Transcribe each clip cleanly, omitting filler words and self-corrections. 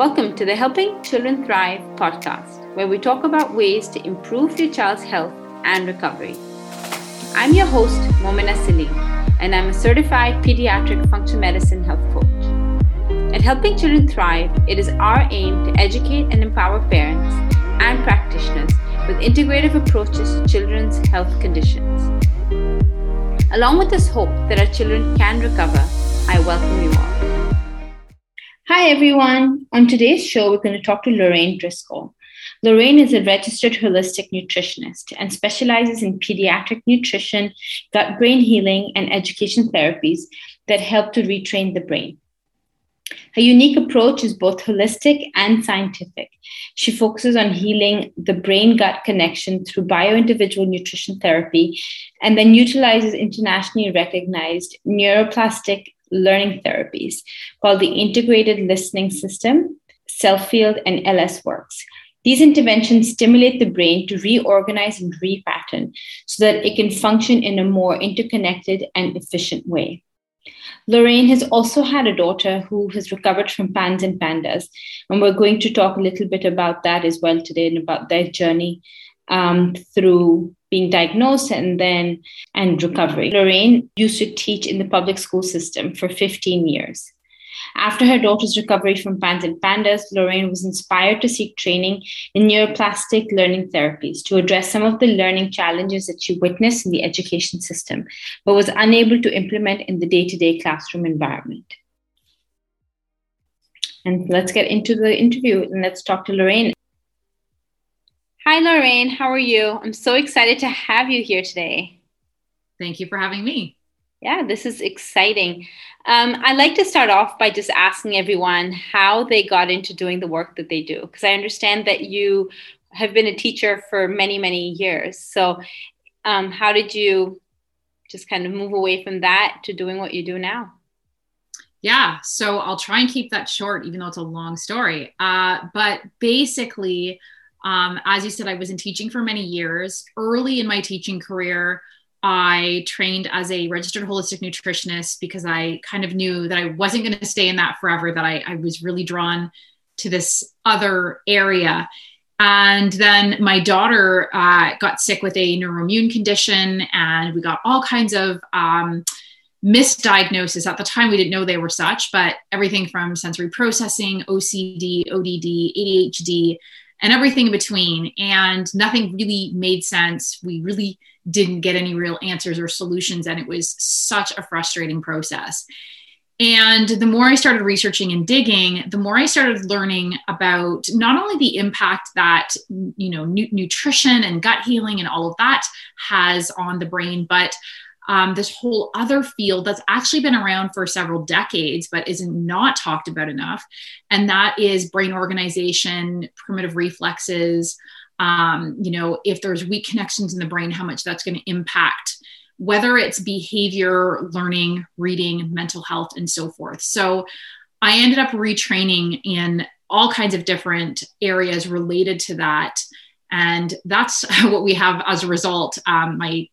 Welcome to the Helping Children Thrive podcast, where we talk about ways to improve your child's health and recovery. I'm your host, Momena Sili, and I'm a certified pediatric functional medicine health coach. At Helping Children Thrive, it is our aim to educate and empower parents and practitioners with integrative approaches to children's health conditions. Along with this hope that our children can recover, I welcome you all. Hi everyone. On today's show, we're going to talk to Lorraine Driscoll. Lorraine is a registered holistic nutritionist and specializes in pediatric nutrition, gut-brain healing, and education therapies that help to retrain the brain. Her unique approach is both holistic and scientific. She focuses on healing the brain-gut connection through bio-individual nutrition therapy and then utilizes internationally recognized neuroplastic learning therapies called the Integrated Listening System, Cell Field, and LS Works. These interventions stimulate the brain to reorganize and repattern so that it can function in a more interconnected and efficient way. Lorraine has also had a daughter who has recovered from PANS and PANDAS, and we're going to talk a little bit about that as well today and about their journey through being diagnosed and recovery. Lorraine used to teach in the public school system for 15 years. After her daughter's recovery from PANS and PANDAS, Lorraine was inspired to seek training in neuroplastic learning therapies to address some of the learning challenges that she witnessed in the education system, but was unable to implement in the day-to-day classroom environment. And let's get into the interview and let's talk to Lorraine. Hi, Lorraine. How are you? I'm so excited to have you here today. Thank you for having me. Yeah, this is exciting. I'd like to start off by just asking everyone how they got into doing the work that they do, because I understand that you have been a teacher for many, many years. So how did you just kind of move away from that to doing what you do now? Yeah, so I'll try and keep that short, even though it's a long story. But basically, as you said, I was in teaching for many years. Early in my teaching career, I trained as a registered holistic nutritionist because I kind of knew that I wasn't going to stay in that forever, that I was really drawn to this other area. And then my daughter got sick with a neuroimmune condition, and we got all kinds of misdiagnosis. At the time, we didn't know they were such, but everything from sensory processing, OCD, ODD, ADHD, and everything in between, and nothing really made sense. We really didn't get any real answers or solutions, and it was such a frustrating process. And the more I started researching and digging, the more I started learning about not only the impact that, you know, nutrition and gut healing and all of that has on the brain, but this whole other field that's actually been around for several decades, but is not talked about enough. And that is brain organization, primitive reflexes. If there's weak connections in the brain, how much that's going to impact, whether it's behavior, learning, reading, mental health, and so forth. So I ended up retraining in all kinds of different areas related to that. And that's what we have as a result. My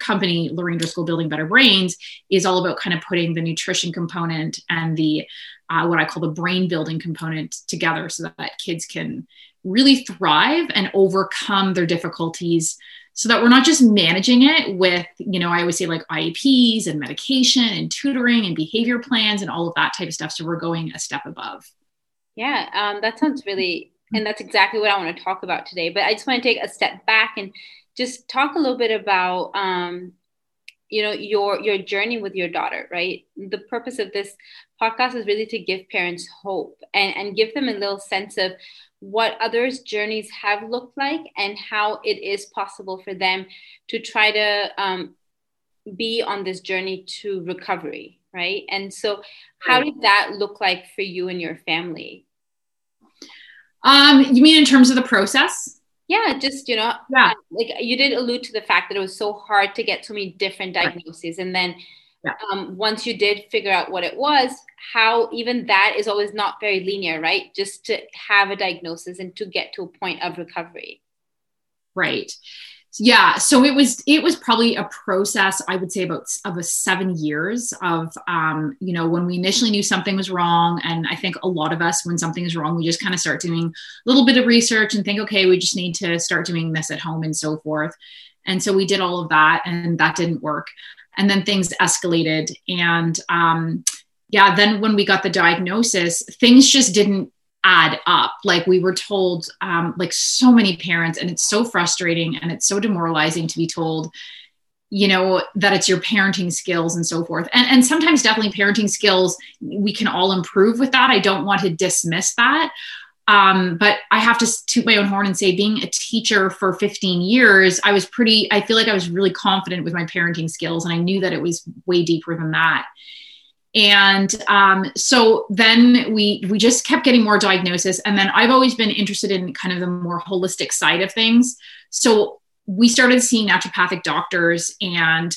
company, Lorraine Driscoll Building Better Brains, is all about kind of putting the nutrition component and the what I call the brain building component together so that kids can really thrive and overcome their difficulties so that we're not just managing it with, you know, I always say like IEPs and medication and tutoring and behavior plans and all of that type of stuff. So we're going a step above. Yeah, that sounds really, and that's exactly what I want to talk about today. But I just want to take a step back and just talk a little bit about, your journey with your daughter, right? The purpose of this podcast is really to give parents hope and give them a little sense of what others' journeys have looked like and how it is possible for them to try to be on this journey to recovery, right? And so how did that look like for you and your family? You mean in terms of the process? Yeah, just, you know, yeah. Like you did allude to the fact that it was so hard to get so many different diagnoses. And then once you did figure out what it was, how even that is always not very linear, right? Just to have a diagnosis and to get to a point of recovery. Right. Yeah. So it was probably a process, I would say about 7 years of, when we initially knew something was wrong. And I think a lot of us, when something is wrong, we just kind of start doing a little bit of research and think, okay, we just need to start doing this at home and so forth. And so we did all of that, and that didn't work. And then things escalated. And, then when we got the diagnosis, things just didn't add up. Like, we were told, so many parents, and it's so frustrating and it's so demoralizing to be told, that it's your parenting skills and so forth. And sometimes definitely parenting skills, we can all improve with that. I don't want to dismiss that. But I have to toot my own horn and say, being a teacher for 15 years, I feel like I was really confident with my parenting skills, and I knew that it was way deeper than that. And so then we just kept getting more diagnosis. And then I've always been interested in kind of the more holistic side of things. So we started seeing naturopathic doctors, and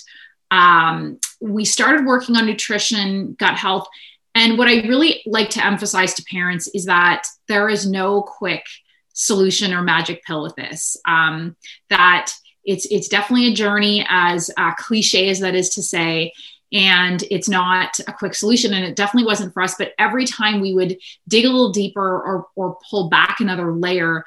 we started working on nutrition, gut health. And what I really like to emphasize to parents is that there is no quick solution or magic pill with this, that it's definitely a journey, as cliche as that is to say. And it's not a quick solution, and it definitely wasn't for us. But every time we would dig a little deeper or pull back another layer,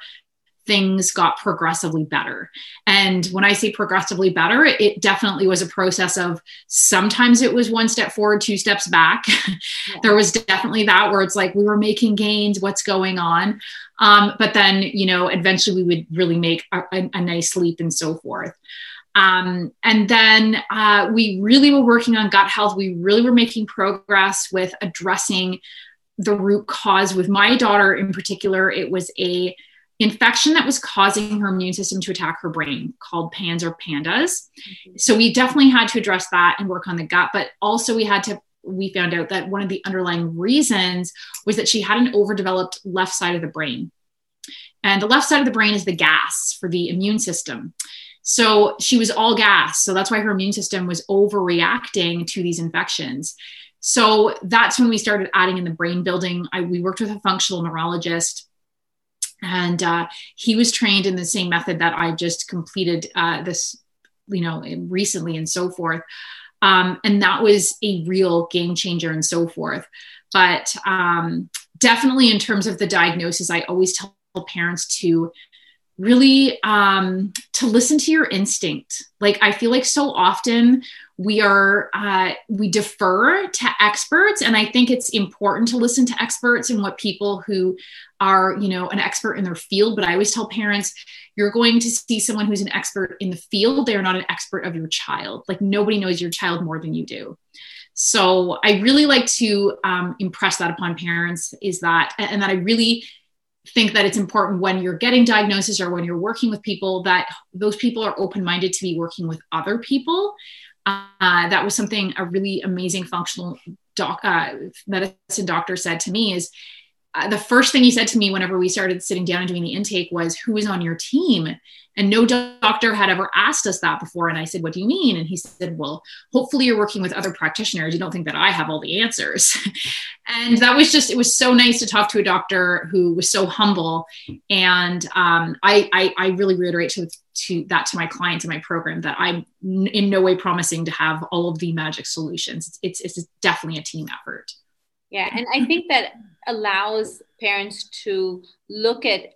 things got progressively better. And when I say progressively better, it definitely was a process of, sometimes it was one step forward, two steps back. Yeah. There was definitely that, where it's like, we were making gains, what's going on? But then, eventually we would really make a nice leap and so forth. And then we really were working on gut health. We really were making progress with addressing the root cause. With my daughter in particular, it was an infection that was causing her immune system to attack her brain, called PANS or PANDAS. Mm-hmm. So we definitely had to address that and work on the gut, but also we found out that one of the underlying reasons was that she had an overdeveloped left side of the brain. And the left side of the brain is the gas for the immune system. So she was all gas. So that's why her immune system was overreacting to these infections. So that's when we started adding in the brain building. We worked with a functional neurologist, and he was trained in the same method that I just completed this, recently and so forth. And that was a real game changer and so forth. But definitely in terms of the diagnosis, I always tell parents to really, to listen to your instinct. Like, I feel like so often we defer to experts, and I think it's important to listen to experts and what people who are, an expert in their field. But I always tell parents, you're going to see someone who's an expert in the field. They're not an expert of your child. Like, nobody knows your child more than you do. So I really like to, impress that upon parents, that I really think that it's important when you're getting diagnosis or when you're working with people, that those people are open-minded to be working with other people. That was something a really amazing functional medicine doctor said to me, is the first thing he said to me whenever we started sitting down and doing the intake was, who is on your team? And no doctor had ever asked us that before. And I said, what do you mean? And he said, well, hopefully you're working with other practitioners. You don't think that I have all the answers. And that was just, it was so nice to talk to a doctor who was so humble. And I really reiterate to my clients in my program that I'm in no way promising to have all of the magic solutions. It's definitely a team effort. Yeah. And I think that allows parents to look at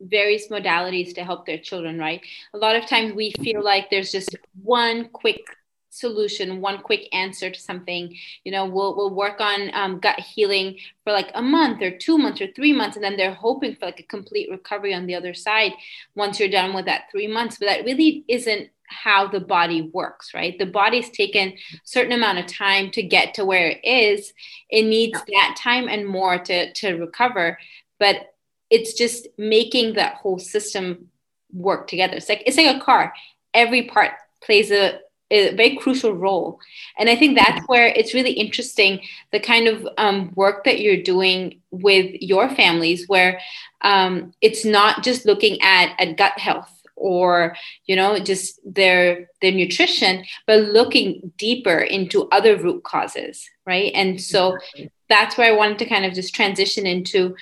various modalities to help their children, right? A lot of times we feel like there's just one quick solution, one quick answer to something. We'll work on gut healing for like a month or 2 months or 3 months, and then they're hoping for like a complete recovery on the other side once you're done with that 3 months. But that really isn't how the body works, right? The body's taken a certain amount of time to get to where it is. It needs that time and more to recover, but it's just making that whole system work together. It's like a car. Every part plays a very crucial role. And I think that's where it's really interesting, the kind of work that you're doing with your families, where it's not just looking at gut health or, just their nutrition, but looking deeper into other root causes, right? And so that's where I wanted to kind of just transition into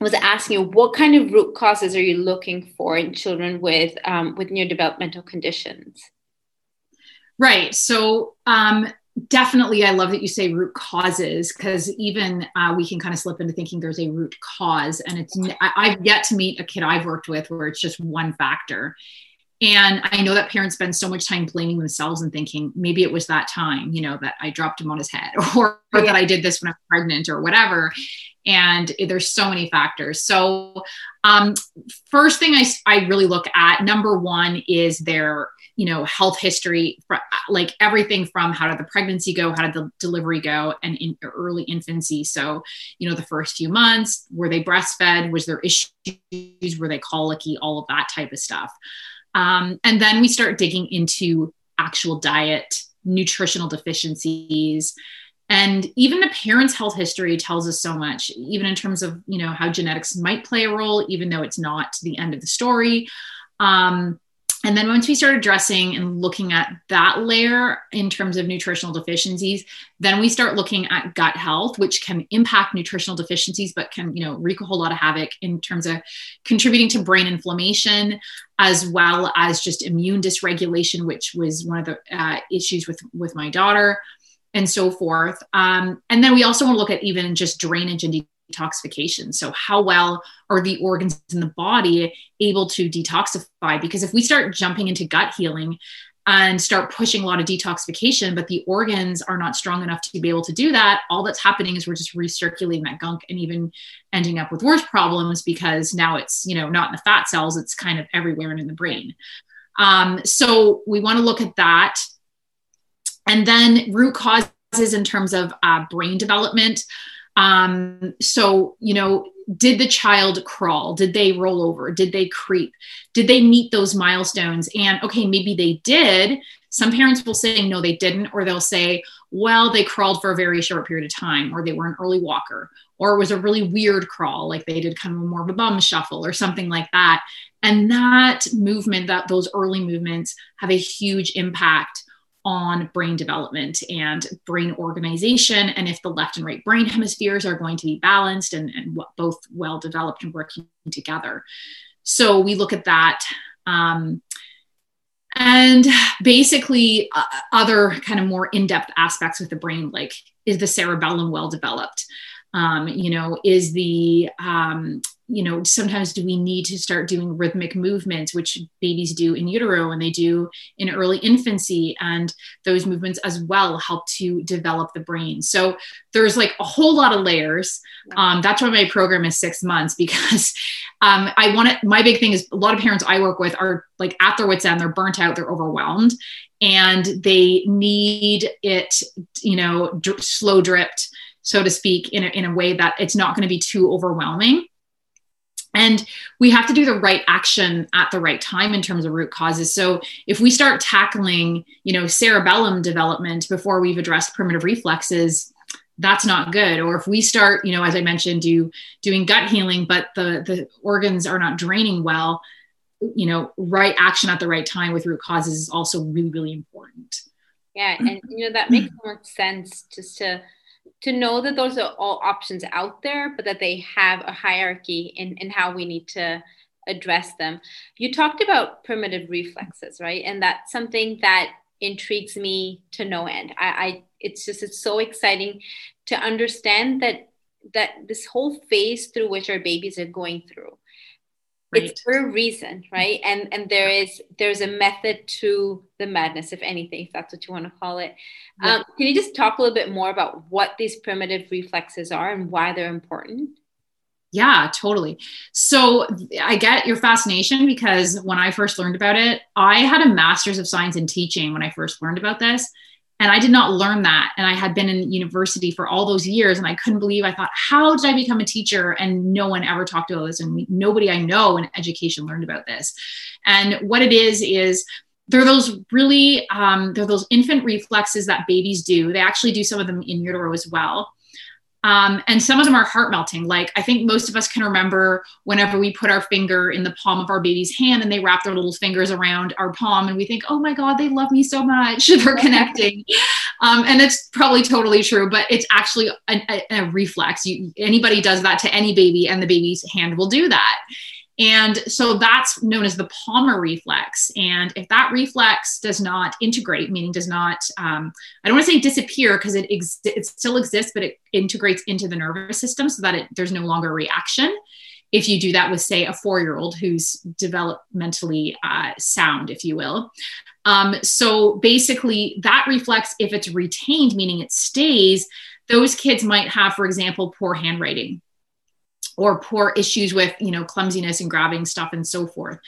was asking you, what kind of root causes are you looking for in children with neurodevelopmental conditions? Right. So definitely, I love that you say root causes, because even we can kind of slip into thinking there's a root cause. And it's I've yet to meet a kid I've worked with where it's just one factor. And I know that parents spend so much time blaming themselves and thinking, maybe it was that time, you know, that I dropped him on his head, or that I did this when I'm pregnant or whatever. And there's so many factors. So first thing I really look at, number one, is their, you know, health history, like everything from how did the pregnancy go, how did the delivery go, and in early infancy. So, you know, the first few months, were they breastfed? Was there issues? Were they colicky? All of that type of stuff. And then we start digging into actual diet, nutritional deficiencies, and even the parents' health history tells us so much, even in terms of, you know, how genetics might play a role, even though it's not the end of the story. And then once we start addressing and looking at that layer in terms of nutritional deficiencies, then we start looking at gut health, which can impact nutritional deficiencies, but can, you know, wreak a whole lot of havoc in terms of contributing to brain inflammation, as well as just immune dysregulation, which was one of the issues with my daughter, and so forth. And then we also want to look at even just drainage and detoxification. So how well are the organs in the body able to detoxify? Because if we start jumping into gut healing and start pushing a lot of detoxification, but the organs are not strong enough to be able to do that, all that's happening is we're just recirculating that gunk and even ending up with worse problems, because now it's, you know, not in the fat cells, it's kind of everywhere and in the brain. So we want to look at that. And then root causes in terms of brain development. So, you know, did the child crawl? Did they roll over? Did they creep? Did they meet those milestones? And okay, maybe they did. Some parents will say, no, they didn't. Or they'll say, well, they crawled for a very short period of time, or they were an early walker, or it was a really weird crawl. Like they did kind of more of a bum shuffle or something like that. And that movement, that those early movements have a huge impact on brain development and brain organization, and if the left and right brain hemispheres are going to be balanced and both well developed and working together. So we look at that, and basically other kind of more in-depth aspects with the brain, like is the cerebellum well developed? You know, is the you know, sometimes do we need to start doing rhythmic movements, which babies do in utero and they do in early infancy, and those movements as well help to develop the brain. So there's like a whole lot of layers. That's why my program is 6 months, because I want to, my big thing is a lot of parents I work with are like at their wits end, they're burnt out, they're overwhelmed, and they need it, you know, slow dripped, so to speak, in a way that it's not going to be too overwhelming. And we have to do the right action at the right time in terms of root causes. So if we start tackling, you know, cerebellum development before we've addressed primitive reflexes, that's not good. Or if we start, you know, as I mentioned, doing gut healing, but the organs are not draining well, you know, right action at the right time with root causes is also really, really important. Yeah. And, you know, that makes more sense just to know that those are all options out there, but that they have a hierarchy in how we need to address them. You talked about primitive reflexes, right? And that's something that intrigues me to no end. It's so exciting to understand that this whole phase through which our babies are going through, right, it's for a reason, right? And there's a method to the madness, if anything, if that's what you want to call it. Yeah. Can you just talk a little bit more about what these primitive reflexes are and why they're important? Yeah, totally. So I get your fascination, because when I first learned about it, I had a master's of science in teaching when I first learned about this. And I did not learn that. And I had been in university for all those years, and I couldn't believe, I thought, how did I become a teacher? And no one ever talked about this. And nobody I know in education learned about this. And what it is they're those infant reflexes that babies do. They actually do some of them in utero as well. And some of them are heart melting. Like I think most of us can remember whenever we put our finger in the palm of our baby's hand and they wrap their little fingers around our palm and we think, oh my God, they love me so much. They're connecting. And it's probably totally true, but it's actually a reflex. Anybody does that to any baby and the baby's hand will do that. And so that's known as the Palmer reflex. And if that reflex does not integrate, meaning does not, I don't want to say disappear because it still exists, but it integrates into the nervous system so that there's no longer a reaction. If you do that with, say, a 4-year-old who's developmentally sound, if you will. So basically that reflex, if it's retained, meaning it stays, those kids might have, for example, poor handwriting or poor issues with, clumsiness and grabbing stuff and so forth.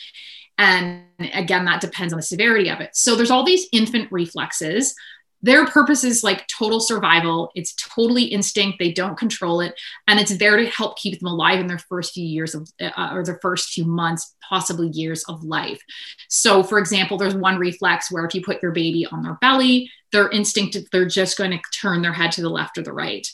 And again, that depends on the severity of it. So there's all these infant reflexes. Their purpose is like total survival. It's totally instinct. They don't control it. And it's there to help keep them alive in their first few years of, or their first few months, possibly years of life. So for example, there's one reflex where if you put your baby on their belly, their instinct, they're just going to turn their head to the left or the right.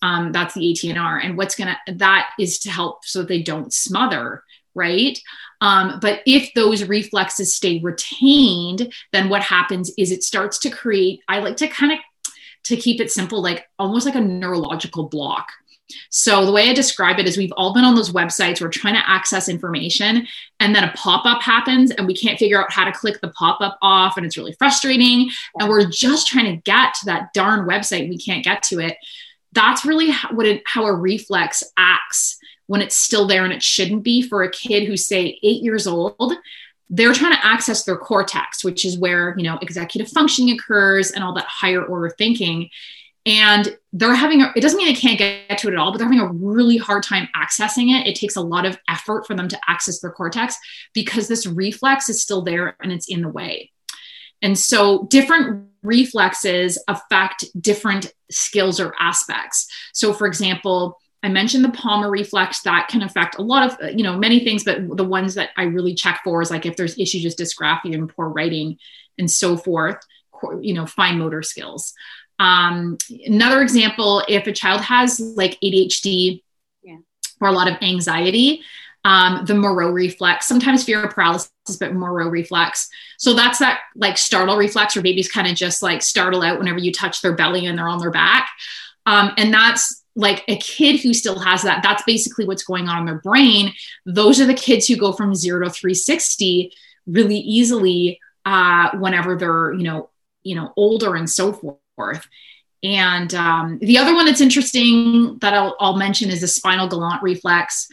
That's the ATNR. And that is to help so that they don't smother, right? But if those reflexes stay retained, then what happens is it starts to create, I like to to keep it simple, like almost like a neurological block. So the way I describe it is we've all been on those websites. We're trying to access information and then a pop-up happens and we can't figure out how to click the pop-up off. And it's really frustrating. And we're just trying to get to that darn website. We can't get to it. That's really how a reflex acts when it's still there and it shouldn't be. For a kid who's, say, 8 years old, they're trying to access their cortex, which is where, executive functioning occurs and all that higher order thinking. And they're it doesn't mean they can't get to it at all, but they're having a really hard time accessing it. It takes a lot of effort for them to access their cortex because this reflex is still there and it's in the way. And so different reflexes affect different skills or aspects. So for example, I mentioned the Palmer reflex that can affect a lot of, many things, but the ones that I really check for is like if there's issues with dysgraphia and poor writing and so forth, fine motor skills. Another example, if a child has like ADHD or a lot of anxiety, the Moreau reflex, sometimes fear of paralysis, but Moreau reflex. So that's that like startle reflex where babies kind of just like startle out whenever you touch their belly and they're on their back. And that's like a kid who still has that. That's basically what's going on in their brain. Those are the kids who go from 0 to 360 really easily whenever they're, older and so forth. And the other one that's interesting that I'll mention is the spinal galant reflex.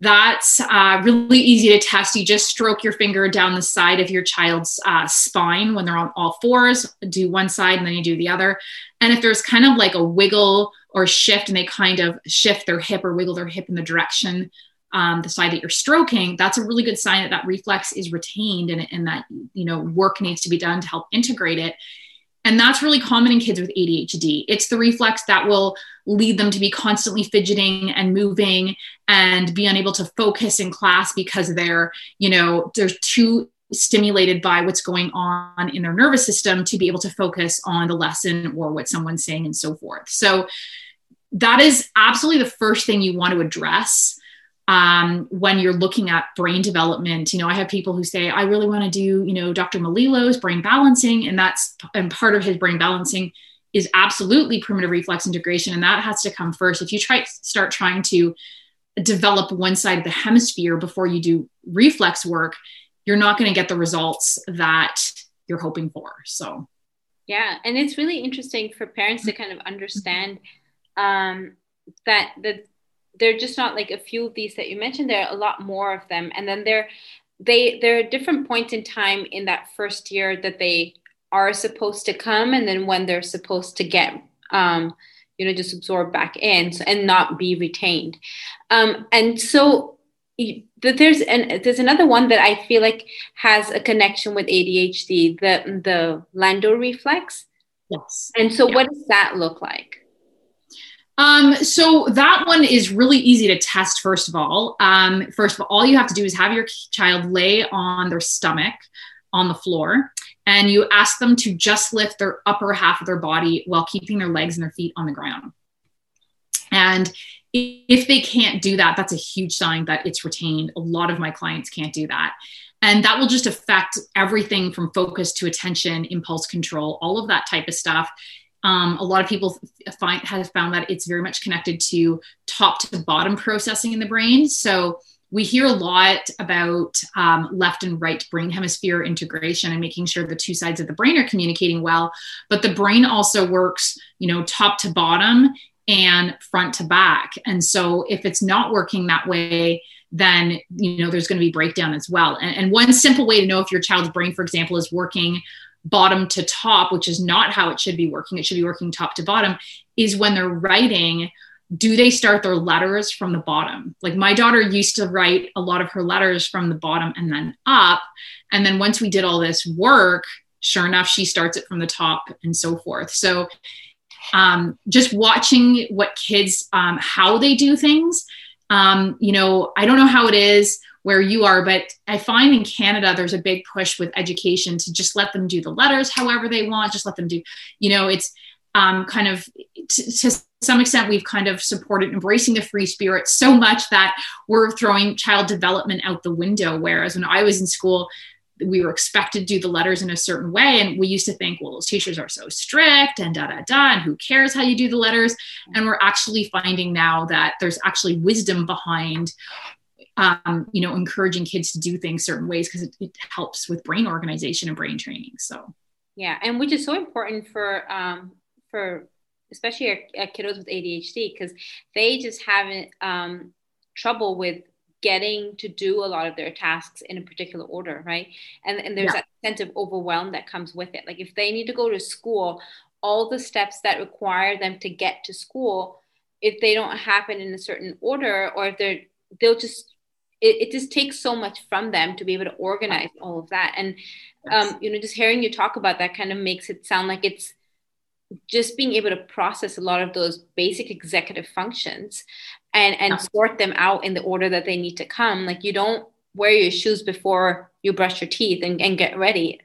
That's really easy to test. You just stroke your finger down the side of your child's spine when they're on all fours, do one side and then you do the other. And if there's kind of like a wiggle or shift and they kind of shift their hip or wiggle their hip in the direction, the side that you're stroking, that's a really good sign that reflex is retained and that, work needs to be done to help integrate it. And that's really common in kids with ADHD. It's the reflex that will lead them to be constantly fidgeting and moving and be unable to focus in class because they're too stimulated by what's going on in their nervous system to be able to focus on the lesson or what someone's saying and so forth. So that is absolutely the first thing you want to address when you're looking at brain development. I have people who say, I really want to do, Dr. Malilo's brain balancing, and part of his brain balancing is absolutely primitive reflex integration. And that has to come first. If you start trying to develop one side of the hemisphere before you do reflex work, you're not going to get the results that you're hoping for. So. Yeah. And it's really interesting for parents to kind of understand that they're just not like a few of these that you mentioned. There are a lot more of them. And then there are different points in time in that first year that they are supposed to come, and then when they're supposed to get, just absorbed back in and not be retained. And so there's another one that I feel like has a connection with ADHD, the Landau reflex. Yes. And so what does that look like? So that one is really easy to test. First of all, all you have to do is have your child lay on their stomach on the floor, and you ask them to just lift their upper half of their body while keeping their legs and their feet on the ground. And if they can't do that, that's a huge sign that it's retained. A lot of my clients can't do that. And that will just affect everything from focus to attention, impulse control, all of that type of stuff. A lot of people have found that it's very much connected to top to bottom processing in the brain. So we hear a lot about left and right brain hemisphere integration and making sure the two sides of the brain are communicating well, but the brain also works, you know, top to bottom and front to back. And so if it's not working that way, then, you know, there's going to be breakdown as well. And one simple way to know if your child's brain, for example, is working bottom to top, which is not how it should be working, it should be working top to bottom, is when they're writing, do they start their letters from the bottom? Like my daughter used to write a lot of her letters from the bottom and then up. And then once we did all this work, sure enough, she starts it from the top and so forth. So just watching what kids, how they do things. You know, I don't know how it is where you are, but I find in Canada, there's a big push with education to just let them do the letters however they want, just let them do, you know, it's kind of to some extent, we've kind of supported embracing the free spirit so much that we're throwing child development out the window. Whereas when I was in school, we were expected to do the letters in a certain way. And we used to think, well, those teachers are so strict and da, da, da, and who cares how you do the letters. And we're actually finding now that there's actually wisdom behind, you know, encouraging kids to do things certain ways because it helps with brain organization and brain training. So, yeah. And which is so important for especially our kiddos with ADHD, because they just haven't trouble with getting to do a lot of their tasks in a particular order, right? And there's that sense of overwhelm that comes with it. Like if they need to go to school, all the steps that require them to get to school, if they don't happen in a certain order, or if they'll just, it just takes so much from them to be able to organize all of that. And, you know, just hearing you talk about that kind of makes it sound like it's just being able to process a lot of those basic executive functions and sort them out in the order that they need to come. Like you don't wear your shoes before you brush your teeth and get ready.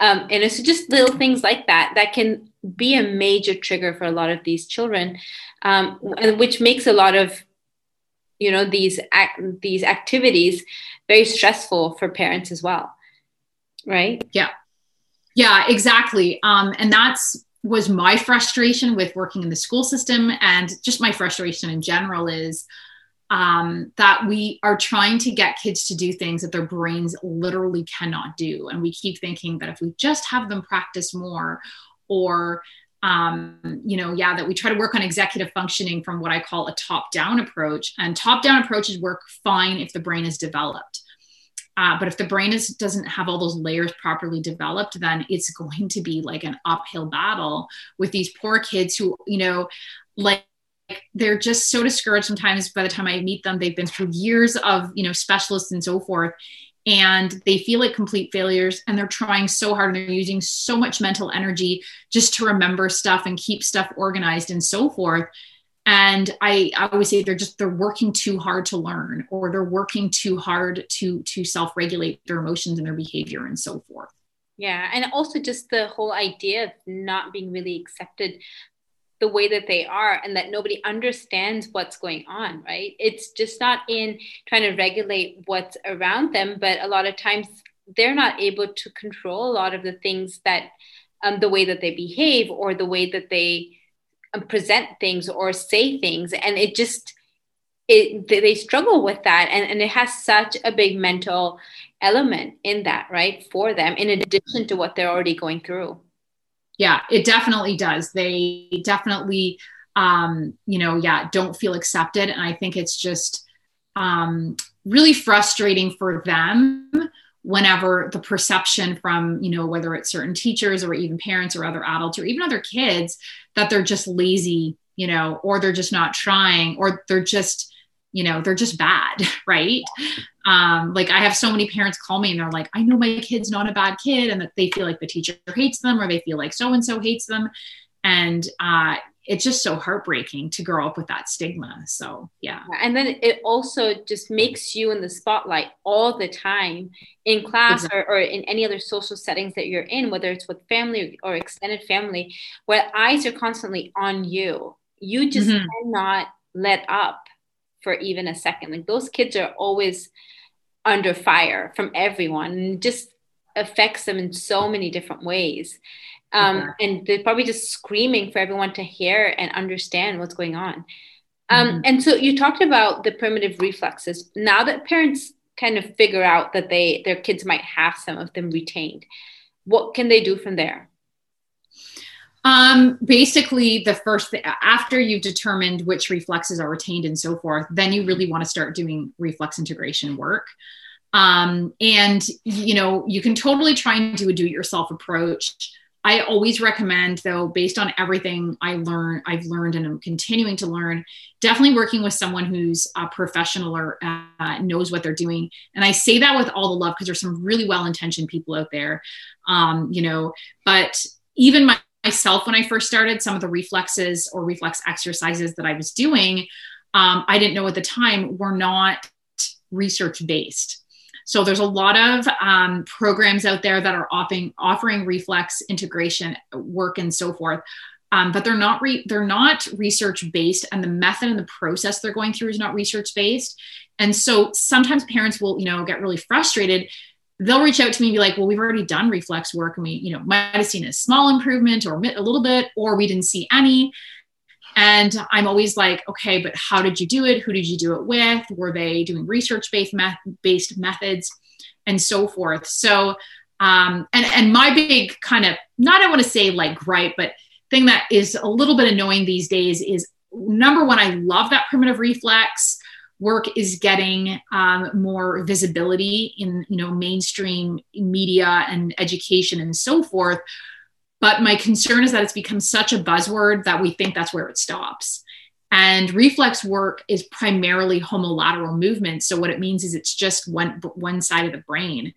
And it's just little things like that can be a major trigger for a lot of these children, and which makes a lot of, you know, these activities very stressful for parents as well. Right? Yeah. Yeah, exactly. And that's, was my frustration with working in the school system, and just my frustration in general is that we are trying to get kids to do things that their brains literally cannot do. And we keep thinking that if we just have them practice more, or, you know, that we try to work on executive functioning from what I call a top-down approach. And top-down approaches work fine if the brain is developed. But if the brain doesn't have all those layers properly developed, then it's going to be like an uphill battle with these poor kids who, you know, like they're just so discouraged sometimes. By the time I meet them, they've been through years of, you know, specialists and so forth, and they feel like complete failures, and they're trying so hard, and they're using so much mental energy just to remember stuff and keep stuff organized and so forth. And I always say they're working too hard to learn, or they're working too hard to self-regulate their emotions and their behavior and so forth. Yeah. And also just the whole idea of not being really accepted the way that they are, and that nobody understands what's going on, right? It's just not in trying to regulate what's around them, but a lot of times they're not able to control a lot of the things that the way that they behave, or the way that they present things or say things, and they struggle with that, and it has such a big mental element in that, right, for them, in addition to what they're already going through. Yeah, it definitely does. They definitely don't feel accepted, and I think it's just really frustrating for them whenever the perception from, you know, whether it's certain teachers or even parents or other adults or even other kids, that they're just lazy, you know, or they're just not trying, or they're just, you know, they're just bad. Right. Like I have so many parents call me and they're like, I know my kid's not a bad kid, and that they feel like the teacher hates them, or they feel like so-and-so hates them. And, it's just so heartbreaking to grow up with that stigma. So, yeah. And then it also just makes you in the spotlight all the time in class, exactly, or in any other social settings that you're in, whether it's with family or extended family, where eyes are constantly on you. You just cannot let up for even a second. Like those kids are always under fire from everyone, and just affects them in so many different ways. and they're probably just screaming for everyone to hear and understand what's going on. And so you talked about the primitive reflexes. Now that parents kind of figure out that their kids might have some of them retained, what can they do from there? Basically, after you've determined which reflexes are retained and so forth, then you really want to start doing reflex integration work. And, you know, you can totally try and do a do-it-yourself approach. I always recommend, though, based on everything I've learned and I'm continuing to learn, definitely working with someone who's a professional or knows what they're doing. And I say that with all the love because there's some really well-intentioned people out there, you know, but even myself, when I first started, some of the reflexes or reflex exercises that I was doing, I didn't know at the time, were not research-based. So there's a lot of programs out there that are offering reflex integration work and so forth, but they're not research-based, and the method and the process they're going through is not research-based. And so sometimes parents will, you know, get really frustrated. They'll reach out to me and be like, well, we've already done reflex work and we, you know, might have seen a small improvement or a little bit, or we didn't see any. And I'm always like, okay, but how did you do it? Who did you do it with? Were they doing research-based based methods and so forth? So, and my big kind of, not I want to say like gripe, but thing that is a little bit annoying these days is, number one, I love that primitive reflex work is getting more visibility in, you know, mainstream media and education and so forth. But my concern is that it's become such a buzzword that we think that's where it stops. And reflex work is primarily homolateral movement. So what it means is it's just one side of the brain.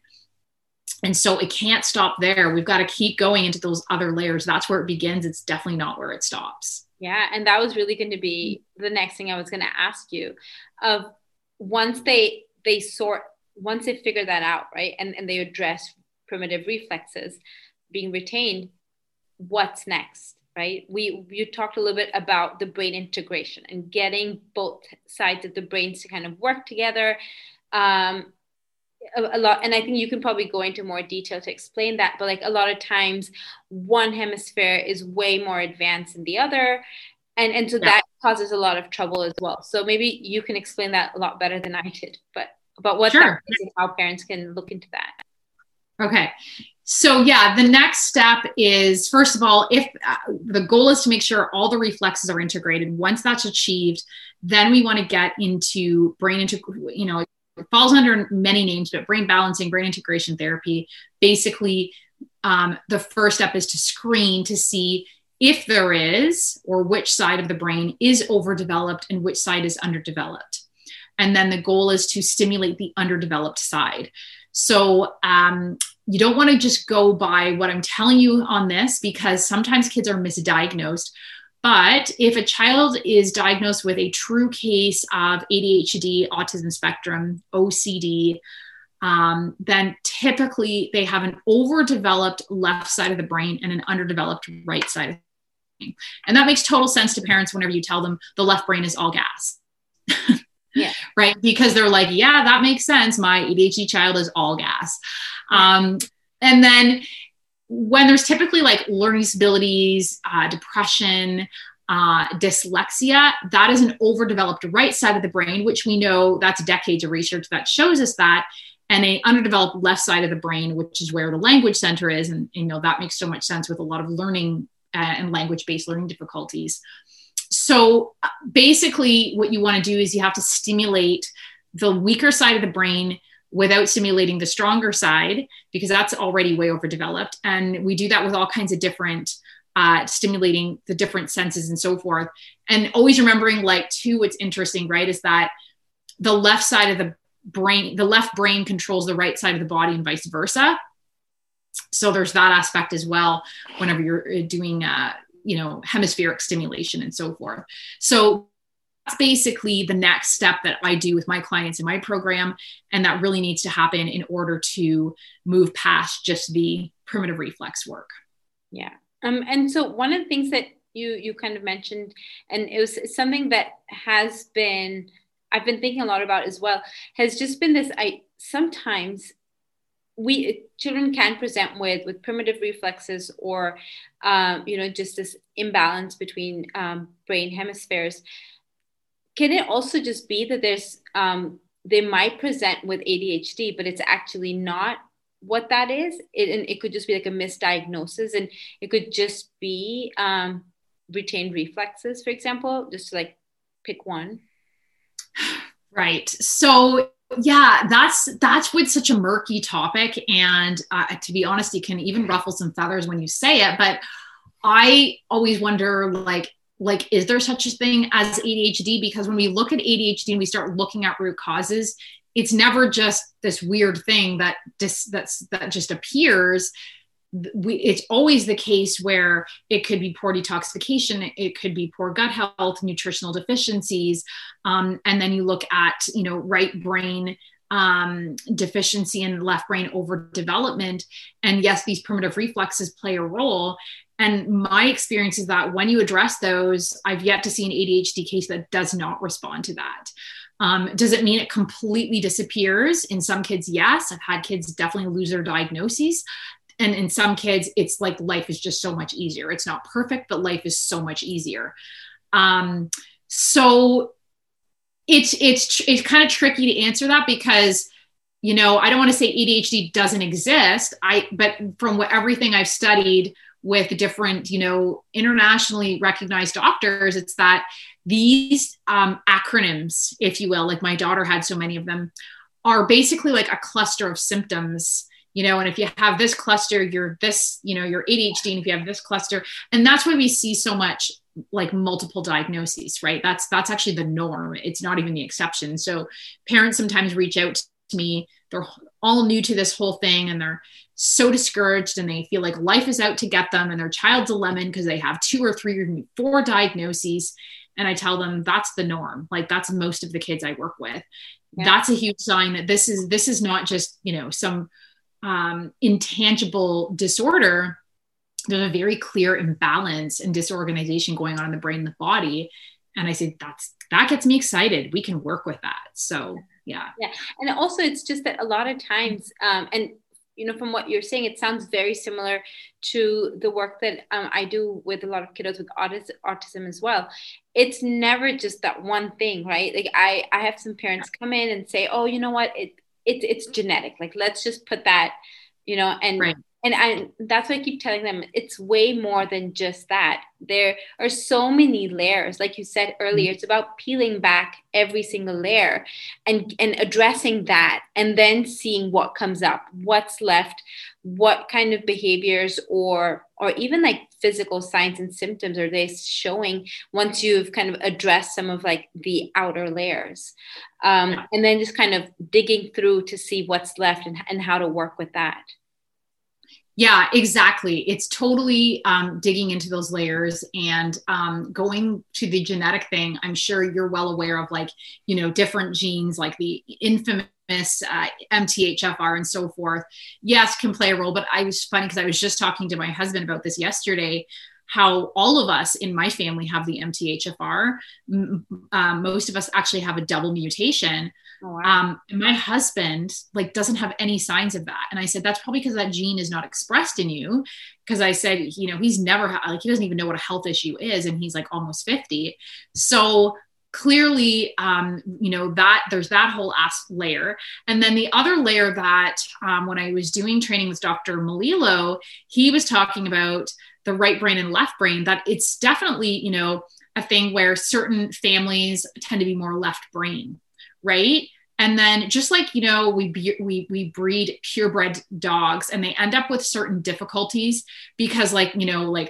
And so it can't stop there. We've got to keep going into those other layers. That's where it begins. It's definitely not where it stops. Yeah. And that was really going to be the next thing I was going to ask you of, once they figure that out, right? And they address primitive reflexes being retained, what's next, right? You talked a little bit about the brain integration and getting both sides of the brains to kind of work together a lot. And I think you can probably go into more detail to explain that, but like a lot of times one hemisphere is way more advanced than the other. And so that causes a lot of trouble as well. So maybe you can explain that a lot better than I did, but about what that is and how parents can look into that. Okay. So yeah, the next step is, first of all, if the goal is to make sure all the reflexes are integrated, once that's achieved, then we want to get into you know, it falls under many names, but brain balancing, brain integration therapy. Basically, the first step is to screen to see if there is, or which side of the brain is overdeveloped and which side is underdeveloped. And then the goal is to stimulate the underdeveloped side. So, you don't want to just go by what I'm telling you on this, because sometimes kids are misdiagnosed. But if a child is diagnosed with a true case of ADHD, autism spectrum, OCD, then typically they have an overdeveloped left side of the brain and an underdeveloped right side of the brain. And that makes total sense to parents whenever you tell them the left brain is all gas. Yeah. Right. Because they're like, yeah, that makes sense. My ADHD child is all gas. And then when there's typically like learning disabilities, depression, dyslexia, that is an overdeveloped right side of the brain, which we know that's decades of research that shows us that, and a underdeveloped left side of the brain, which is where the language center is. And, you know, that makes so much sense with a lot of learning and language-based learning difficulties. So basically what you want to do is you have to stimulate the weaker side of the brain without stimulating the stronger side, because that's already way overdeveloped. And we do that with all kinds of different stimulating the different senses and so forth. And always remembering, like, too, what's interesting, right, is that the left side of the brain, the left brain controls the right side of the body and vice versa. So there's that aspect as well whenever you're doing you know, hemispheric stimulation and so forth. So that's basically the next step that I do with my clients in my program. And that really needs to happen in order to move past just the primitive reflex work. Yeah. And so one of the things that you kind of mentioned, and it was something that has been, I've been thinking a lot about as well, has just been this, sometimes children can present with primitive reflexes or, just this imbalance between brain hemispheres. Can it also just be that there's, they might present with ADHD, but it's actually not what that is? It could just be like a misdiagnosis, and it could just be retained reflexes, for example, just to like pick one. Right. So yeah, that's with such a murky topic. And to be honest, it can even ruffle some feathers when you say it, but I always wonder, like, is there such a thing as ADHD? Because when we look at ADHD and we start looking at root causes, it's never just this weird thing that just appears. It's always the case where it could be poor detoxification, it could be poor gut health, nutritional deficiencies, and then you look at right brain deficiency and left brain overdevelopment. And yes, these primitive reflexes play a role. And my experience is that when you address those, I've yet to see an ADHD case that does not respond to that. Does it mean it completely disappears? In some kids, yes. I've had kids definitely lose their diagnoses. And in some kids, it's like life is just so much easier. It's not perfect, but life is so much easier. So it's kind of tricky to answer that because, I don't want to say ADHD doesn't exist. But from everything I've studied with different, internationally recognized doctors, it's that these acronyms, if you will, like my daughter had so many of them, are basically like a cluster of symptoms. And if you have this cluster, you're ADHD, and if you have this cluster, and that's why we see so much like multiple diagnoses, right? That's actually the norm. It's not even the exception. So parents sometimes reach out to me. They're all new to this whole thing and they're so discouraged and they feel like life is out to get them and their child's a lemon because they have 2 or 3 or 4 diagnoses. And I tell them that's the norm. Like that's most of the kids I work with. Yeah. That's a huge sign that this is not just, some intangible disorder. There's a very clear imbalance and disorganization going on in the brain and the body. And I say, that gets me excited. We can work with that. So, yeah. Yeah. And also it's just that a lot of times, from what you're saying, it sounds very similar to the work that I do with a lot of kiddos with autism as well. It's never just that one thing, right? Like I have some parents come in and say, oh, you know what? It's genetic. Like, let's just put that, and right. And that's why I keep telling them it's way more than just that. There are so many layers. Like you said earlier, it's about peeling back every single layer and addressing that and then seeing what comes up, what's left, what kind of behaviors or even like physical signs and symptoms are they showing once you've kind of addressed some of like the outer layers. And then just kind of digging through to see what's left and how to work with that. Yeah, exactly. It's totally digging into those layers and going to the genetic thing. I'm sure you're well aware of different genes, like the infamous MTHFR and so forth. Yes, can play a role, but I was funny because I was just talking to my husband about this yesterday, how all of us in my family have the MTHFR. Most of us actually have a double mutation. Oh, wow. My husband doesn't have any signs of that. And I said, that's probably because that gene is not expressed in you. Cause I said, he's never he doesn't even know what a health issue is. And he's almost 50. So clearly, that there's that whole layer. And then the other layer that, when I was doing training with Dr. Malilo, he was talking about the right brain and left brain, that it's definitely, a thing where certain families tend to be more left brain. Right. And then just like, we breed purebred dogs and they end up with certain difficulties because I know we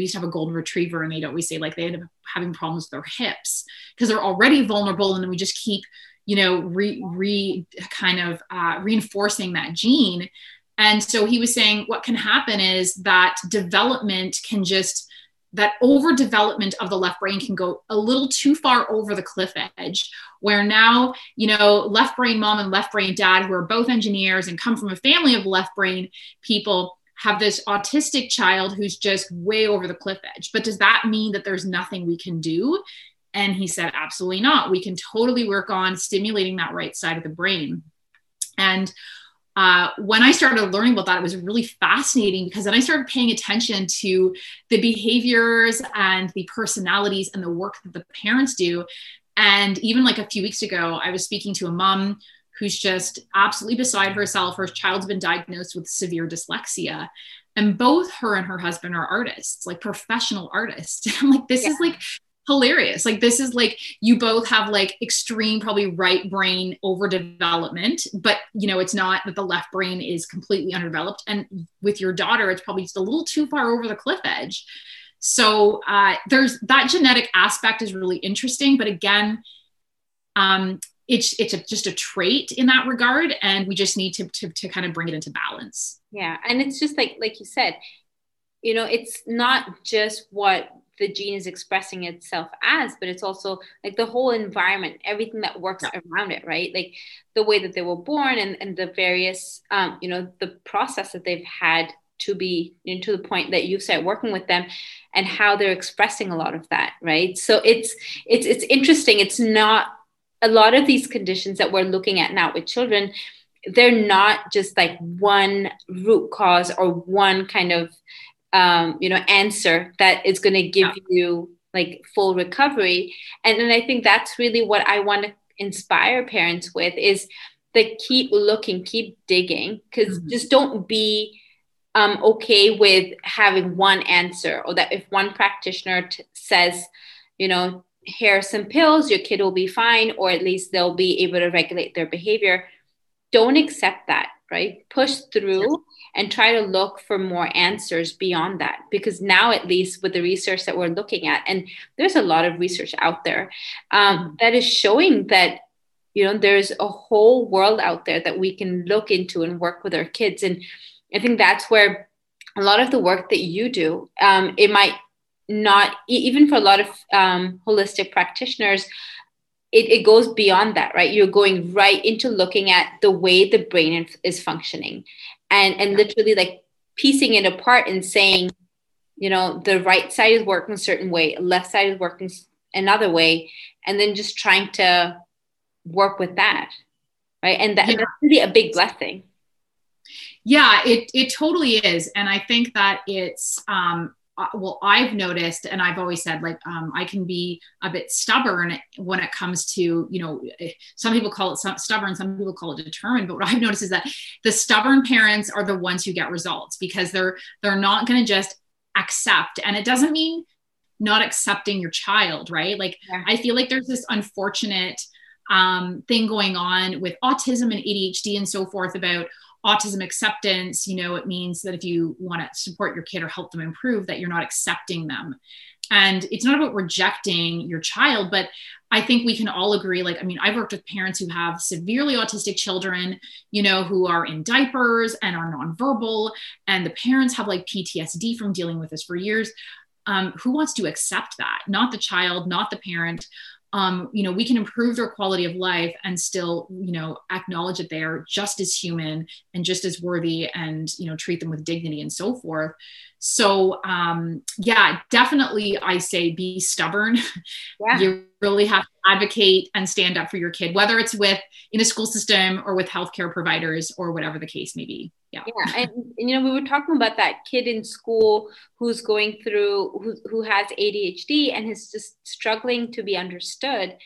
used to have a golden retriever and they'd always say they end up having problems with their hips because they're already vulnerable. And then we just keep, reinforcing that gene. And so he was saying what can happen is that that overdevelopment of the left brain can go a little too far over the cliff edge where now, left brain mom and left brain dad, who are both engineers and come from a family of left brain people, have this autistic child who's just way over the cliff edge. But does that mean that there's nothing we can do? And he said, absolutely not. We can totally work on stimulating that right side of the brain. And When I started learning about that, it was really fascinating, because then I started paying attention to the behaviors and the personalities and the work that the parents do. And even like a few weeks ago, I was speaking to a mom who's just absolutely beside herself. Her child's been diagnosed with severe dyslexia. And both her and her husband are artists, like professional artists. And I'm like, this is like hilarious. Like, this is like, you both have like extreme, probably right brain overdevelopment, but you know, it's not that the left brain is completely underdeveloped. And with your daughter, it's probably just a little too far over the cliff edge. So there's that genetic aspect is really interesting, but again, it's just a trait in that regard. And we just need to kind of bring it into balance. Yeah. And it's just like you said, you know, it's not just what the gene is expressing itself as, but it's also like the whole environment, everything that works around it, right? Like the way that they were born and the various, you know, the process that they've had to be, you know, to the point that you've started working with them and how they're expressing a lot of that, right? So it's interesting. It's not a lot of these conditions that we're looking at now with children, they're not just like one root cause or one kind of, you know, answer that is going to give you like full recovery. And I think that's really what I want to inspire parents with, is to keep looking, keep digging, because just don't be okay with having one answer, or that if one practitioner says, you know, here are some pills, your kid will be fine, or at least they'll be able to regulate their behavior. Don't accept that, right? Push through and try to look for more answers beyond that, because now at least with the research that we're looking at, and there's a lot of research out there that is showing that, you know, there's a whole world out there that we can look into and work with our kids. And I think that's where a lot of the work that you do, it might not, even for a lot of holistic practitioners, it goes beyond that, right? You're going right into looking at the way the brain is functioning and literally like piecing it apart and saying, you know, the right side is working a certain way, left side is working another way, and then just trying to work with that, right? And that's really a big blessing. Yeah, it totally is. And I think that it's, well, I've noticed, and I've always said, like, I can be a bit stubborn when it comes to, you know, some people call it stubborn, some people call it determined. But what I've noticed is that the stubborn parents are the ones who get results, because they're not going to just accept. And it doesn't mean not accepting your child, right? Like, I feel like there's this unfortunate thing going on with autism and ADHD and so forth about autism acceptance. You know, it means that if you want to support your kid or help them improve, that you're not accepting them. And it's not about rejecting your child, but I think we can all agree. Like, I mean, I've worked with parents who have severely autistic children, you know, who are in diapers and are nonverbal, and the parents have like PTSD from dealing with this for years. Who wants to accept that? Not the child, not the parent. You know, we can improve their quality of life and still, you know, acknowledge that they are just as human and just as worthy, and, you know, treat them with dignity and so forth. So, yeah, definitely I say be stubborn. Yeah. You really have to advocate and stand up for your kid, whether it's with in a school system or with healthcare providers or whatever the case may be. Yeah. And, you know, we were talking about that kid in school who's going through, who has ADHD and is just struggling to be understood.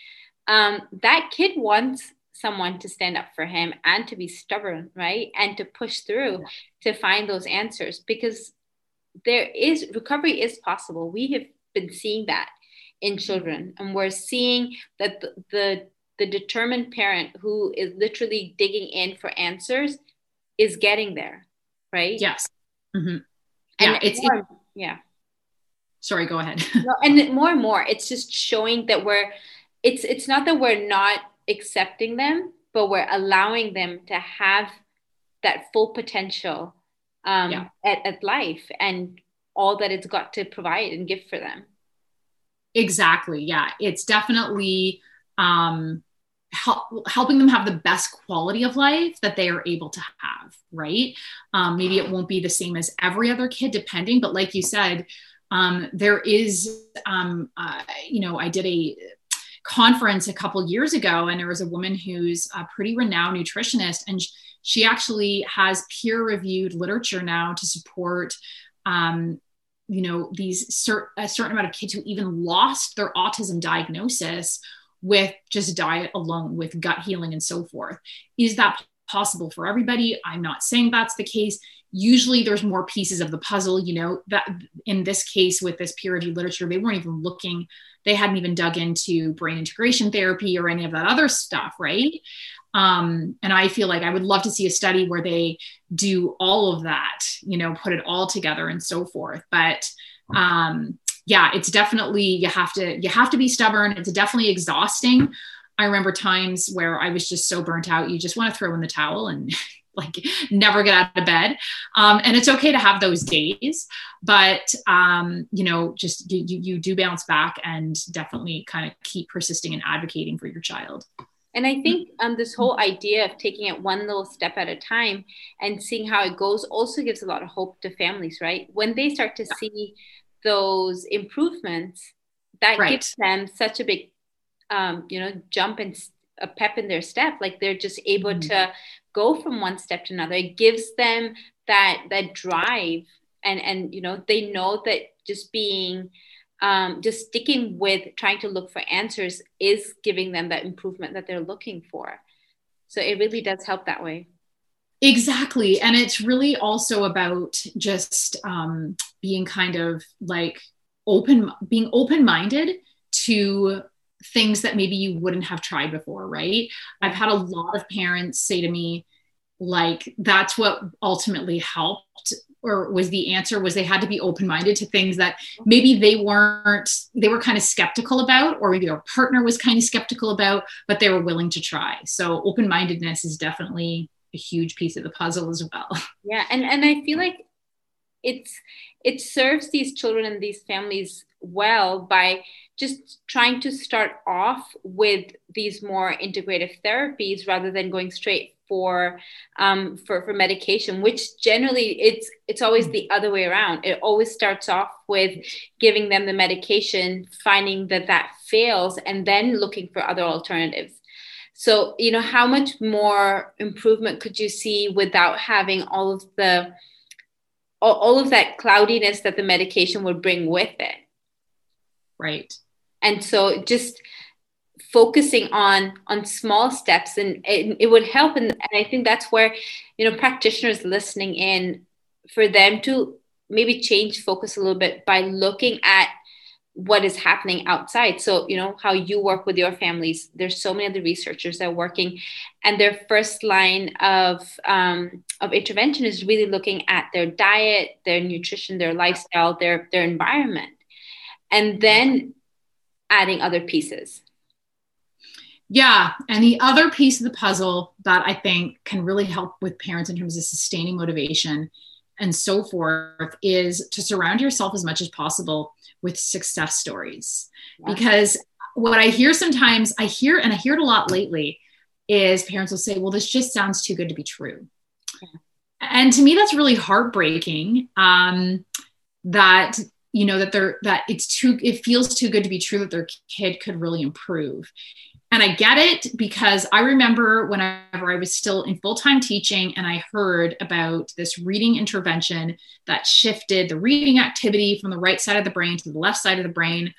That kid wants someone to stand up for him and to be stubborn, right? And to push through to find those answers, because there is recovery is possible. We have been seeing that in children, and we're seeing that the determined parent who is literally digging in for answers is getting there, right? Yes. Mm-hmm. Yeah, and sorry, go ahead. No, and more, it's just showing that it's not that we're not accepting them, but we're allowing them to have that full potential at life and all that it's got to provide and give for them. Exactly. Yeah. It's definitely, helping them have the best quality of life that they are able to have, right? Maybe it won't be the same as every other kid, depending, but like you said, there is, I did a conference a couple years ago, and there was a woman who's a pretty renowned nutritionist, and she actually has peer-reviewed literature now to support a certain amount of kids who even lost their autism diagnosis with just diet alone, with gut healing and so forth. Is that possible for everybody? I'm not saying that's the case. Usually there's more pieces of the puzzle, that in this case with this peer-reviewed literature, they weren't even looking, they hadn't even dug into brain integration therapy or any of that other stuff, right? And I feel like I would love to see a study where they do all of that, put it all together and so forth. But yeah, it's definitely, you have to be stubborn. It's definitely exhausting. I remember times where I was just so burnt out. You just want to throw in the towel and like never get out of bed. And it's okay to have those days, but just you do bounce back and definitely kind of keep persisting and advocating for your child. And I think this whole idea of taking it one little step at a time and seeing how it goes also gives a lot of hope to families, right? When they start to see those improvements, that gives them such a big, jump and a pep in their step. Like they're just able to go from one step to another. It gives them that drive and they know that just being, just sticking with trying to look for answers is giving them that improvement that they're looking for. So it really does help that way. Exactly. And it's really also about just being kind of like being open-minded to things that maybe you wouldn't have tried before, right? I've had a lot of parents say to me, like, that's what ultimately helped or was the answer, was they had to be open-minded to things that maybe they were kind of skeptical about, or maybe their partner was kind of skeptical about, but they were willing to try. So open-mindedness is definitely a huge piece of the puzzle as well. Yeah. And I feel like it serves these children and these families well by just trying to start off with these more integrative therapies rather than going straight for medication, which generally it's always the other way around. It always starts off with giving them the medication, finding that fails, and then looking for other alternatives. So, how much more improvement could you see without having all of that cloudiness that the medication would bring with it? Right. And so just focusing on small steps, and it would help. And I think that's where, practitioners listening in, for them to maybe change focus a little bit by looking at what is happening outside. So, how you work with your families, there's so many other researchers that are working, and their first line of intervention is really looking at their diet, their nutrition, their lifestyle, their environment, and then adding other pieces. Yeah. And the other piece of the puzzle that I think can really help with parents in terms of sustaining motivation and so forth is to surround yourself as much as possible with success stories. Yeah. Because what I hear sometimes, and I hear it a lot lately, is parents will say, well, this just sounds too good to be true. Yeah. And to me, that's really heartbreaking, it feels too good to be true that their kid could really improve. And I get it, because I remember whenever I was still in full-time teaching and I heard about this reading intervention that shifted the reading activity from the right side of the brain to the left side of the brain,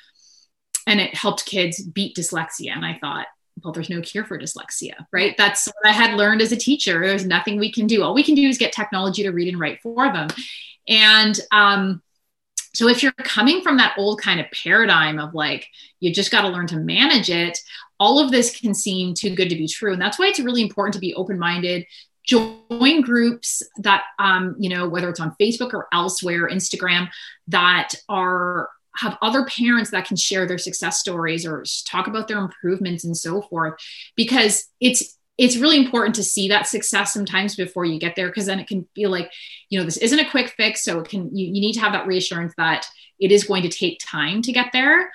and it helped kids beat dyslexia. And I thought, well, there's no cure for dyslexia, right? That's what I had learned as a teacher. There's nothing we can do. All we can do is get technology to read and write for them. And, so if you're coming from that old kind of paradigm of like, you just got to learn to manage it, all of this can seem too good to be true. And that's why it's really important to be open-minded, join groups that, whether it's on Facebook or elsewhere, Instagram, that have other parents that can share their success stories or talk about their improvements and so forth, because it's really important to see that success sometimes before you get there, because then it can feel like, this isn't a quick fix. So you need to have that reassurance that it is going to take time to get there.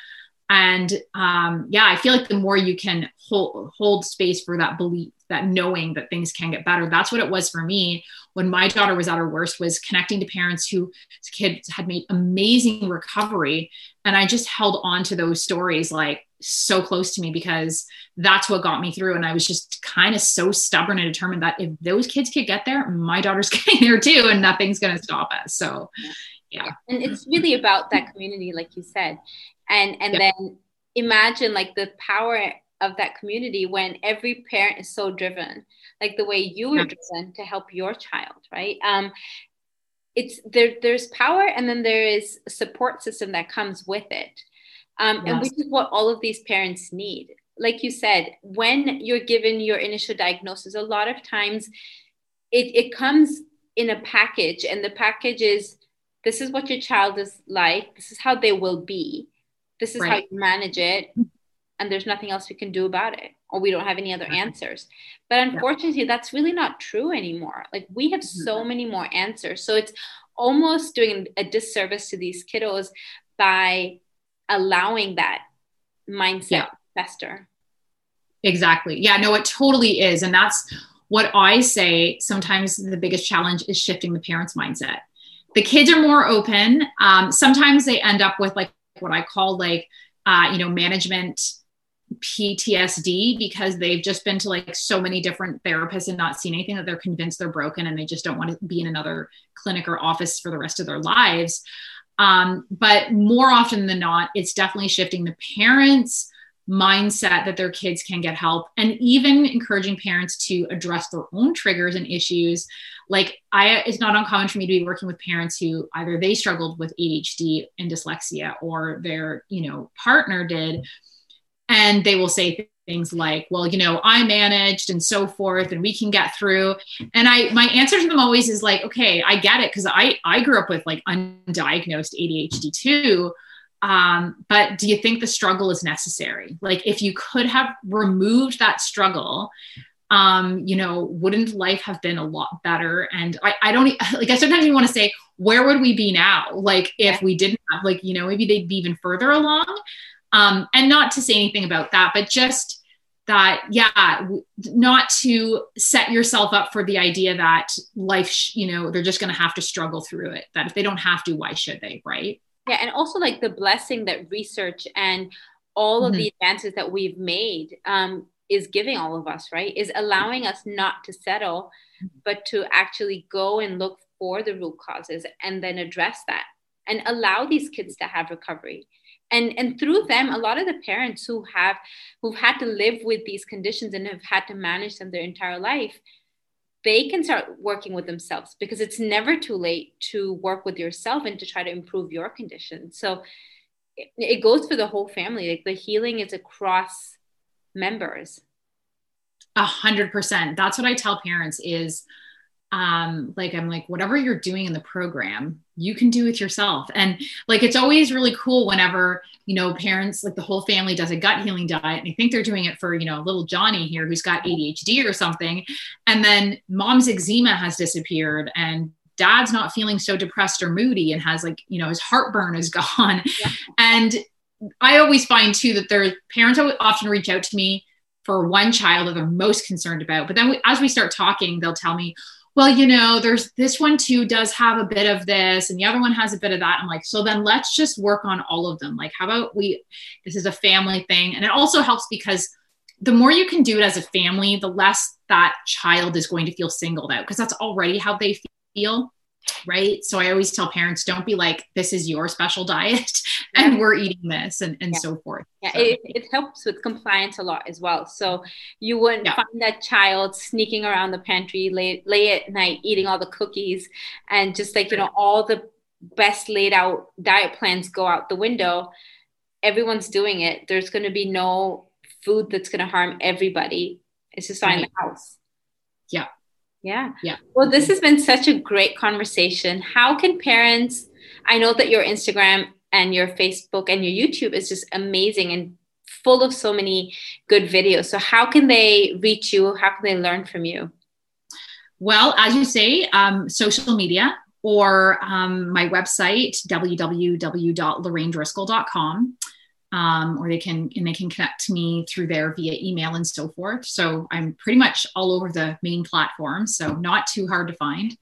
And I feel like the more you can hold space for that belief, that knowing that things can get better. That's what it was for me when my daughter was at her worst, was connecting to parents whose kids had made amazing recovery. And I just held on to those stories like, so close to me, because that's what got me through. And I was just kind of so stubborn and determined that if those kids could get there, my daughter's getting there too, and nothing's going to stop us. So yeah. And it's really about that community, like you said, and yeah. Then imagine like the power of that community when every parent is so driven, like the way you were driven to help your child. Right. It's there's power, and then there is a support system that comes with it. Yes. And which is what all of these parents need. Like you said, when you're given your initial diagnosis, a lot of times it comes in a package, and the package is, this is what your child is like. This is how they will be. This is how you manage it. And there's nothing else we can do about it, or we don't have any other answers. But unfortunately, that's really not true anymore. Like, we have so many more answers. So it's almost doing a disservice to these kiddos by allowing that mindset fester. Exactly. Yeah, no, it totally is. And that's what I say. Sometimes the biggest challenge is shifting the parents' mindset. The kids are more open. Sometimes they end up with like what I call like, management PTSD, because they've just been to like so many different therapists and not seen anything that they're convinced they're broken, and they just don't want to be in another clinic or office for the rest of their lives. But more often than not, it's definitely shifting the parents' mindset that their kids can get help, and even encouraging parents to address their own triggers and issues. Like, it's not uncommon for me to be working with parents who either they struggled with ADHD and dyslexia, or their, partner did. And they will say things like, well, I managed and so forth, and we can get through. And my answer to them always is like, okay, I get it. Cause I grew up with like undiagnosed ADHD too. But do you think the struggle is necessary? Like, if you could have removed that struggle, wouldn't life have been a lot better? And I don't, like, I sometimes even want to say, where would we be now? Like, if we didn't have, like, maybe they'd be even further along. And not to say anything about that, but just that, not to set yourself up for the idea that life, they're just going to have to struggle through it, that if they don't have to, why should they? Right. Yeah. And also like the blessing that research and all of the advances that we've made, is giving all of us, right? Is allowing us not to settle, but to actually go and look for the root causes and then address that and allow these kids to have recovery. And through them, a lot of the parents who've had to live with these conditions and have had to manage them their entire life, they can start working with themselves, because it's never too late to work with yourself and to try to improve your condition. So it goes for the whole family. Like, the healing is across members. 100%. That's what I tell parents is, whatever you're doing in the program, you can do with yourself. And like, it's always really cool whenever, parents, like the whole family does a gut healing diet, and they think they're doing it for, little Johnny here, who's got ADHD or something. And then mom's eczema has disappeared, and dad's not feeling so depressed or moody, and has like, his heartburn is gone. Yeah. And I always find too that their parents often reach out to me for one child that they're most concerned about. But then as we start talking, they'll tell me, well, there's this one too does have a bit of this, and the other one has a bit of that. I'm like, so then let's just work on all of them. Like, how about this is a family thing. And it also helps because the more you can do it as a family, the less that child is going to feel singled out, because that's already how they feel. Right. So I always tell parents, don't be like, this is your special diet and we're eating this and so forth. Yeah. So. It helps with compliance a lot as well. So you wouldn't find that child sneaking around the pantry late at night, eating all the cookies, and just like, all the best laid out diet plans go out the window. Everyone's doing it. There's going to be no food that's going to harm everybody. It's just not in the house. Yeah. Yeah. Well, this has been such a great conversation. How can parents, I know that your Instagram and your Facebook and your YouTube is just amazing and full of so many good videos. So how can they reach you? How can they learn from you? Well, as you say, social media or my website, www.lorainedriscoll.com. Or they can connect to me through there via email and so forth. So I'm pretty much all over the main platform, so not too hard to find.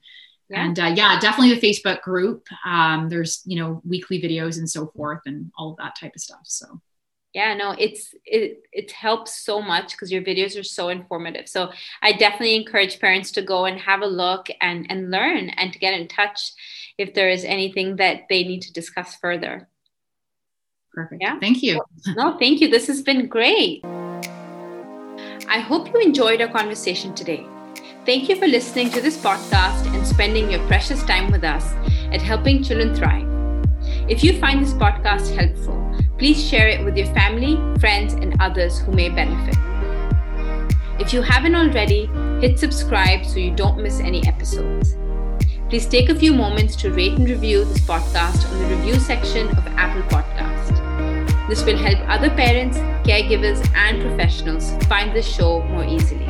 Yeah. And definitely the Facebook group. There's, weekly videos and so forth and all of that type of stuff. So Yeah, no, it helps so much because your videos are so informative. So I definitely encourage parents to go and have a look and learn and to get in touch if there is anything that they need to discuss further. Perfect. Yeah. Thank you. No, thank you. This has been great. I hope you enjoyed our conversation today. Thank you for listening to this podcast and spending your precious time with us at Helping Children Thrive. If you find this podcast helpful, please share it with your family, friends, and others who may benefit. If you haven't already, hit subscribe so you don't miss any episodes. Please take a few moments to rate and review this podcast on the review section of Apple Podcast. This will help other parents, caregivers, and professionals find this show more easily.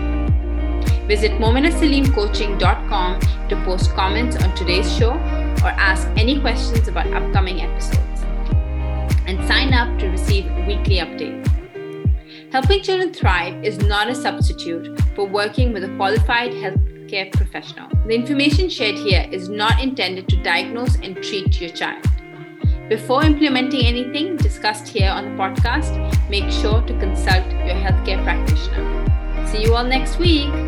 Visit momenaselimcoaching.com to post comments on today's show or ask any questions about upcoming episodes. And sign up to receive weekly updates. Helping Children Thrive is not a substitute for working with a qualified healthcare professional. The information shared here is not intended to diagnose and treat your child. Before implementing anything discussed here on the podcast, make sure to consult your healthcare practitioner. See you all next week.